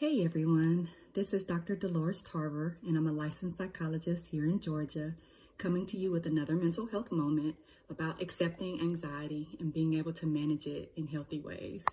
Hey everyone, this is Dr. Dolores Tarver, and I'm a licensed psychologist here in Georgia, coming to you with another mental health moment about accepting anxiety and being able to manage it in healthy ways.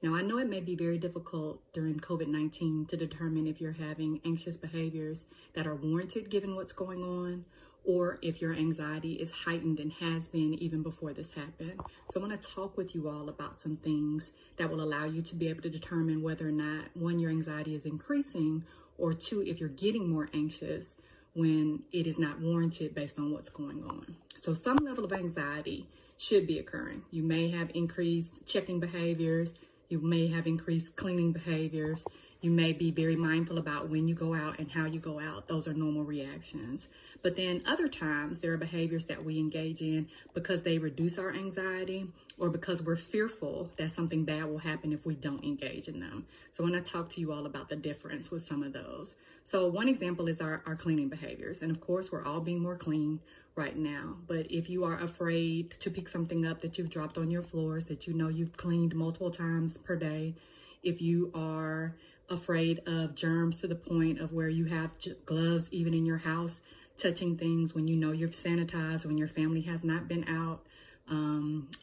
Now, I know it may be very difficult during COVID-19 to determine if you're having anxious behaviors that are warranted given what's going on, or if your anxiety is heightened and has been even before this happened. So I want to talk with you all about some things that will allow you to be able to determine whether or not, one, your anxiety is increasing, or two, if you're getting more anxious when it is not warranted based on what's going on. So some level of anxiety should be occurring. You may have increased checking behaviors. You may have increased cleaning behaviors. You may be very mindful about when you go out and how you go out. Those are normal reactions. But then other times there are behaviors that we engage in because they reduce our anxiety or because we're fearful that something bad will happen if we don't engage in them. So when I talk to you all about the difference with some of those. So one example is our cleaning behaviors. And of course, we're all being more clean right now. But if you are afraid to pick something up that you've dropped on your floors, that you know you've cleaned multiple times per day, if you are afraid of germs to the point of where you have gloves even in your house, touching things when you know you've sanitized, when your family has not been out,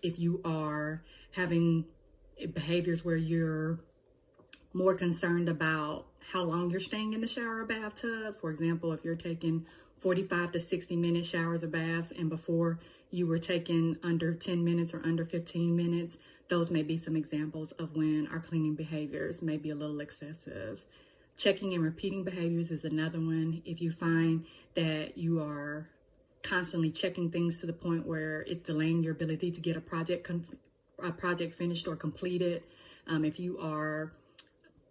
if you are having behaviors where you're more concerned about how long you're staying in the shower or bathtub. For example, if you're taking 45 to 60 minute showers or baths, and before you were taking under 10 minutes or under 15 minutes, those may be some examples of when our cleaning behaviors may be a little excessive. Checking and repeating behaviors is another one. If you find that you are constantly checking things to the point where it's delaying your ability to get a project finished or completed, if you are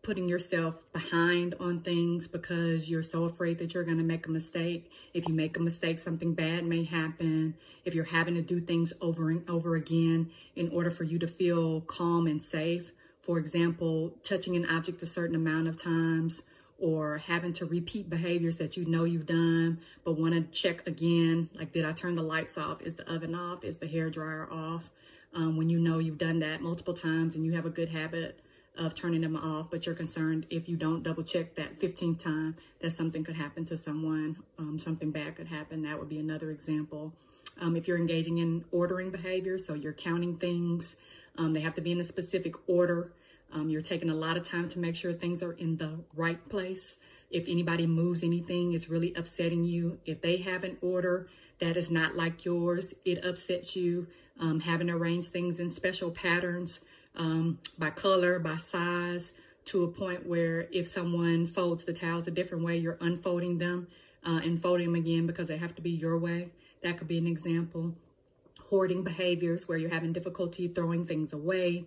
putting yourself behind on things because you're so afraid that you're going to make a mistake. If you make a mistake, something bad may happen. If you're having to do things over and over again in order for you to feel calm and safe, for example, touching an object a certain amount of times or having to repeat behaviors that you know you've done but want to check again, like did I turn the lights off? Is the oven off? Is the hairdryer off? When you know you've done that multiple times and you have a good habit of turning them off, but you're concerned if you don't double check that 15th time that something could happen to someone, something bad could happen. That would be another example. If you're engaging in ordering behavior, so you're counting things, they have to be in a specific order. You're taking a lot of time to make sure things are in the right place. If anybody moves anything, it's really upsetting you. If they have an order that is not like yours, it upsets you. Having to arrange things in special patterns, by color, by size, to a point where if someone folds the towels a different way, you're unfolding them and folding them again because they have to be your way. That could be an example. Hoarding behaviors where you're having difficulty throwing things away,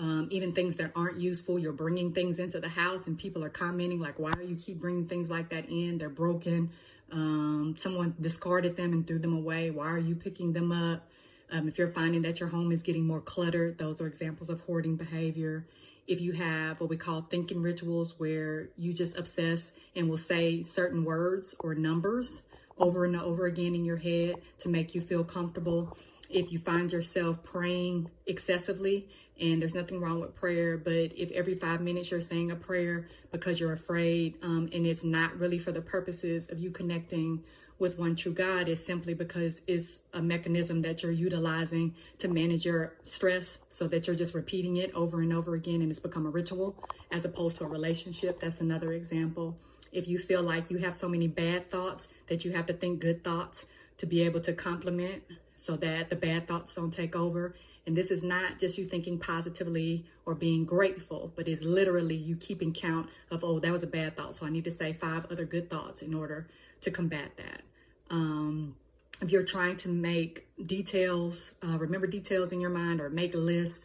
even things that aren't useful. You're bringing things into the house and people are commenting like, why do you keep bringing things like that in? They're broken. Someone discarded them and threw them away. Why are you picking them up? If you're finding that your home is getting more cluttered, those are examples of hoarding behavior. If you have what we call thinking rituals where you just obsess and will say certain words or numbers over and over again in your head to make you feel comfortable. If you find yourself praying excessively, and there's nothing wrong with prayer, but if every 5 minutes you're saying a prayer because you're afraid, and it's not really for the purposes of you connecting with one true God, it's simply because it's a mechanism that you're utilizing to manage your stress so that you're just repeating it over and over again and it's become a ritual as opposed to a relationship. That's another example. If you feel like you have so many bad thoughts that you have to think good thoughts to be able to complement so that the bad thoughts don't take over. And this is not just you thinking positively or being grateful, but it's literally you keeping count of, oh, that was a bad thought, so I need to say 5 other good thoughts in order to combat that. If you're trying to make details, remember details in your mind or make a list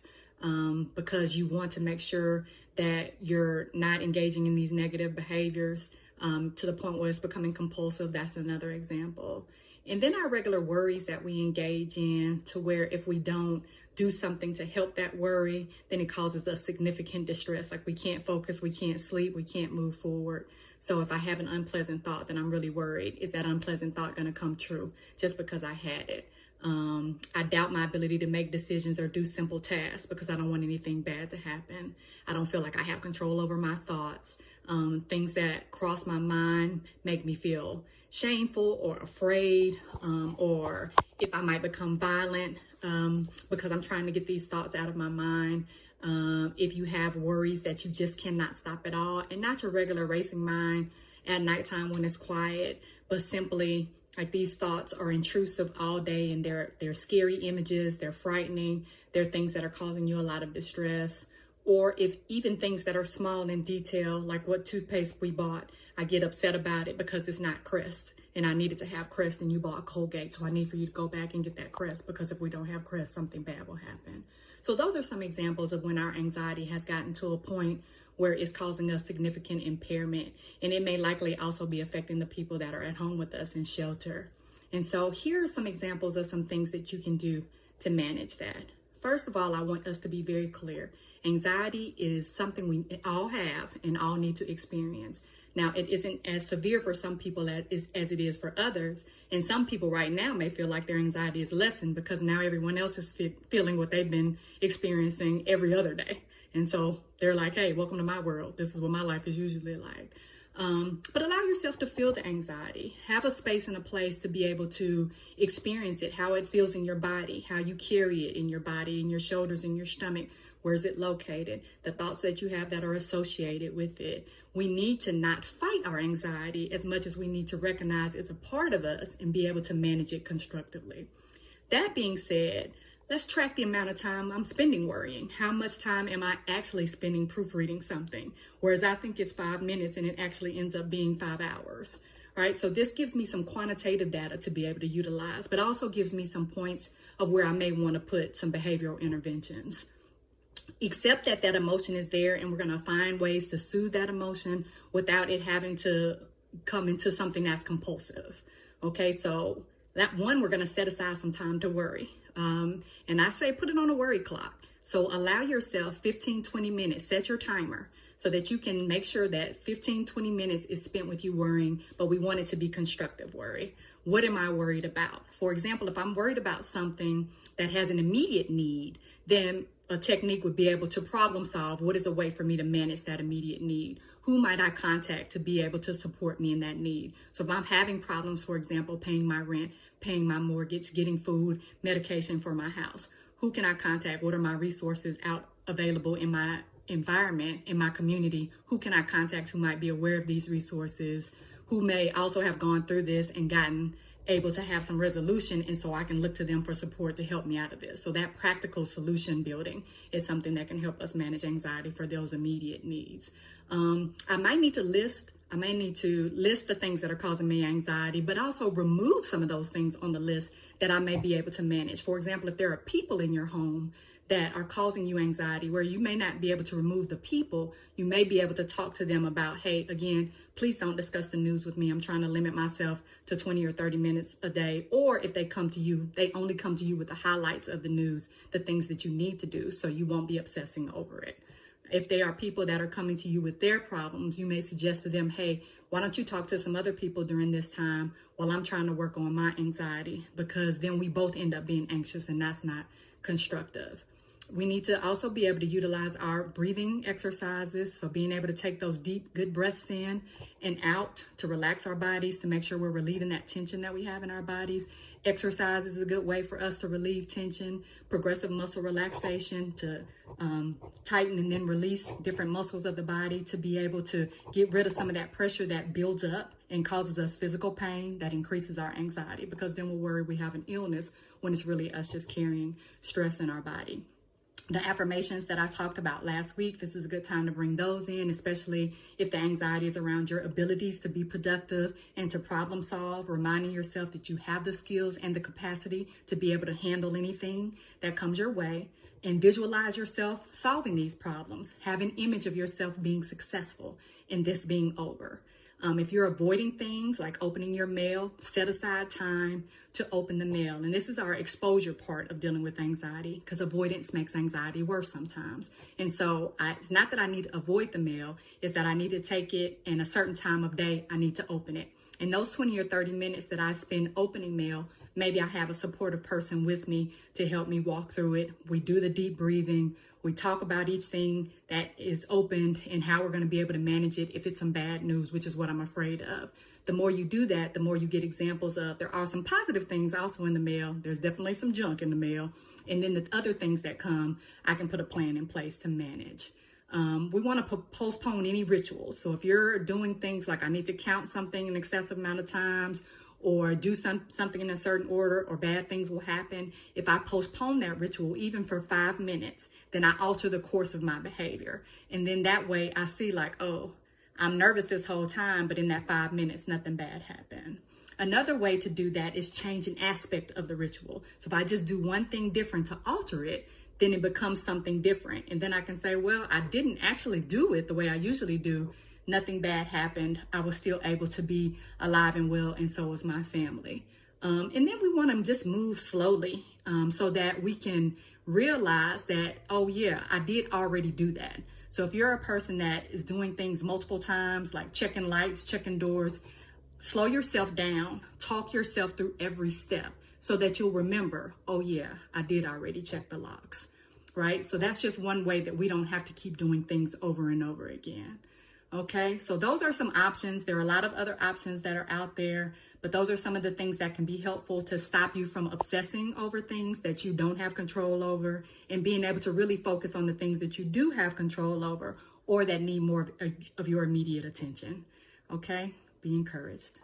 because you want to make sure that you're not engaging in these negative behaviors to the point where it's becoming compulsive, that's another example. And then our regular worries that we engage in to where if we don't do something to help that worry, then it causes us significant distress. Like we can't focus, we can't sleep, we can't move forward. So if I have an unpleasant thought, then I'm really worried. Is that unpleasant thought going to come true just because I had it? I doubt my ability to make decisions or do simple tasks because I don't want anything bad to happen. I don't feel like I have control over my thoughts. Things that cross my mind make me feel shameful or afraid, or if I might become violent because I'm trying to get these thoughts out of my mind. If you have worries that you just cannot stop at all, and not your regular racing mind at nighttime when it's quiet, but simply like these thoughts are intrusive all day, and they're scary images, they're frightening, they're things that are causing you a lot of distress. Or if even things that are small in detail, like what toothpaste we bought, I get upset about it because it's not Crest and I needed to have Crest and you bought Colgate. So I need for you to go back and get that Crest, because if we don't have Crest, something bad will happen. So those are some examples of when our anxiety has gotten to a point where it's causing us significant impairment. And it may likely also be affecting the people that are at home with us in shelter. And so here are some examples of some things that you can do to manage that. First of all, I want us to be very clear. Anxiety is something we all have and all need to experience. Now, it isn't as severe for some people as it is for others. And some people right now may feel like their anxiety is lessened because now everyone else is feeling what they've been experiencing every other day. And so they're like, hey, welcome to my world. This is what my life is usually like. But allow yourself to feel the anxiety. Have a space and a place to be able to experience it, how it feels in your body, how you carry it in your body, in your shoulders, in your stomach. Where's it located? The thoughts that you have that are associated with it. We need to not fight our anxiety as much as we need to recognize it's a part of us and be able to manage it constructively. That being said, let's track the amount of time I'm spending worrying. How much time am I actually spending proofreading something? Whereas I think it's 5 minutes and it actually ends up being 5 hours, right? So this gives me some quantitative data to be able to utilize, but also gives me some points of where I may want to put some behavioral interventions. Accept that that emotion is there, and we're going to find ways to soothe that emotion without it having to come into something that's compulsive. Okay, so that one, we're going to set aside some time to worry. And I say, put it on a worry clock. So allow yourself 15, 20 minutes, set your timer so that you can make sure that 15, 20 minutes is spent with you worrying, but we want it to be constructive worry. What am I worried about? For example, if I'm worried about something that has an immediate need, then a technique would be able to problem solve. What is a way for me to manage that immediate need? Who might I contact to be able to support me in that need? So if I'm having problems, for example, paying my rent, paying my mortgage, getting food, medication for my house, who can I contact? What are my resources out available in my environment, in my community? Who can I contact who might be aware of these resources, who may also have gone through this and gotten able to have some resolution, and so I can look to them for support to help me out of this. So that practical solution building is something that can help us manage anxiety for those immediate needs. I may need to list the things that are causing me anxiety, but also remove some of those things on the list that I may be able to manage. For example, if there are people in your home that are causing you anxiety, where you may not be able to remove the people, you may be able to talk to them about, hey, again, please don't discuss the news with me. I'm trying to limit myself to 20 or 30 minutes a day. Or if they come to you, they only come to you with the highlights of the news, the things that you need to do, so you won't be obsessing over it. If they are people that are coming to you with their problems, you may suggest to them, hey, why don't you talk to some other people during this time while I'm trying to work on my anxiety, because then we both end up being anxious, and that's not constructive. We need to also be able to utilize our breathing exercises. So being able to take those deep, good breaths in and out to relax our bodies, to make sure we're relieving that tension that we have in our bodies. Exercise is a good way for us to relieve tension, progressive muscle relaxation to tighten and then release different muscles of the body to be able to get rid of some of that pressure that builds up and causes us physical pain that increases our anxiety, because then we'll worry we have an illness when it's really us just carrying stress in our body. The affirmations that I talked about last week, this is a good time to bring those in, especially if the anxiety is around your abilities to be productive and to problem solve, reminding yourself that you have the skills and the capacity to be able to handle anything that comes your way, and visualize yourself solving these problems. Have an image of yourself being successful and this being over. If you're avoiding things like opening your mail, set aside time to open the mail. And this is our exposure part of dealing with anxiety, because avoidance makes anxiety worse sometimes. And so it's not that I need to avoid the mail, it's that I need to take it, and a certain time of day I need to open it. In those 20 or 30 minutes that I spend opening mail, maybe I have a supportive person with me to help me walk through it. We do the deep breathing. We talk about each thing that is opened and how we're going to be able to manage it if it's some bad news, which is what I'm afraid of. The more you do that, the more you get examples of. There are some positive things also in the mail. There's definitely some junk in the mail. And then the other things that come, I can put a plan in place to manage. We want to postpone any rituals. So if you're doing things like I need to count something an excessive amount of times or do something in a certain order or bad things will happen, if I postpone that ritual even for 5 minutes, then I alter the course of my behavior. And then that way I see like, oh, I'm nervous this whole time, but in that 5 minutes, nothing bad happened. Another way to do that is change an aspect of the ritual. So if I just do one thing different to alter it, then it becomes something different. And then I can say, well, I didn't actually do it the way I usually do. Nothing bad happened. I was still able to be alive and well, and so was my family. And then we want to just move slowly so that we can realize that, oh yeah, I did already do that. So if you're a person that is doing things multiple times, like checking lights, checking doors, slow yourself down, talk yourself through every step, so that you'll remember, oh yeah, I did already check the locks, right? So that's just one way that we don't have to keep doing things over and over again, okay? So those are some options. There are a lot of other options that are out there, but those are some of the things that can be helpful to stop you from obsessing over things that you don't have control over and being able to really focus on the things that you do have control over or that need more of your immediate attention, okay? Be encouraged.